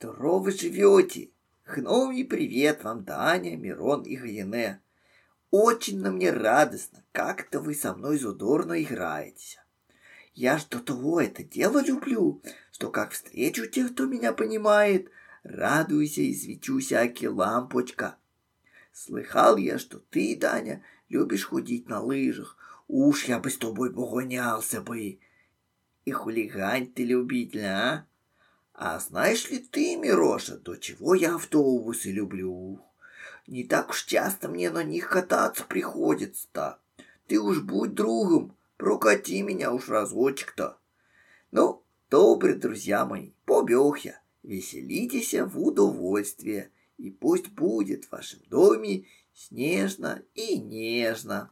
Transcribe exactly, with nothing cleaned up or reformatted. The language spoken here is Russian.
здорово живете! Гномий привет вам, Даня, Мирон и Галине. Очень на мне радостно, как-то вы со мной задорно играетесь. Я ж до того это дело люблю, что как встречу тех, кто меня понимает, радуйся и свечусь, аки лампочка. Слыхал я, что ты, Даня, любишь ходить на лыжах. Уж я бы с тобой погонялся бы. И хулигань ты любитель, а? А знаешь ли ты, Мироша, до чего я автобусы люблю? Не так уж часто мне на них кататься приходится-то. Ты уж будь другом, прокати меня уж разочек-то. Ну, добрые друзья мои, побег я. Веселитесь в удовольствие, и пусть будет в вашем доме снежно и нежно.